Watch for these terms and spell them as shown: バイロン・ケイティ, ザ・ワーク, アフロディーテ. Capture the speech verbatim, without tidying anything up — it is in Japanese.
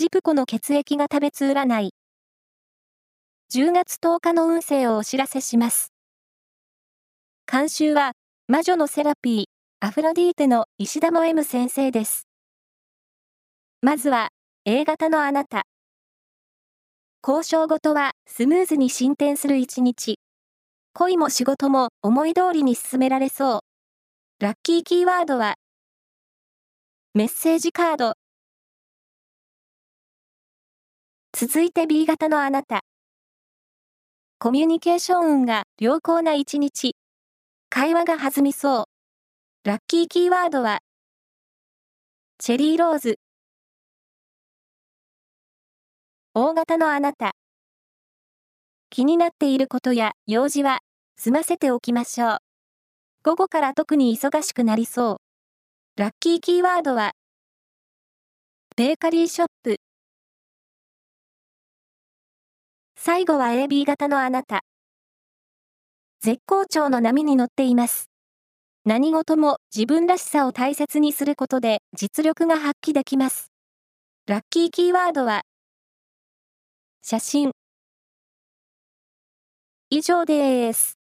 ジプコの血液が食べつ占い。じゅうがつとおかの運勢をお知らせします。監修は、魔女のセラピー、アフロディーテの石田も M 先生です。まずは、エーがたのあなた。交渉ごとはスムーズに進展する一日。恋も仕事も思い通りに進められそう。ラッキーキーワードは、メッセージカード。続いて ビーがたのあなた。コミュニケーション運が良好な一日。会話が弾みそう。ラッキーキーワードは、チェリーローズ。オーがたのあなた。気になっていることや用事は済ませておきましょう。午後から特に忙しくなりそう。ラッキーキーワードは、ベーカリーショップ。最後は エービーがたのあなた。絶好調の波に乗っています。何事も自分らしさを大切にすることで実力が発揮できます。ラッキーキーワードは、写真。以上です。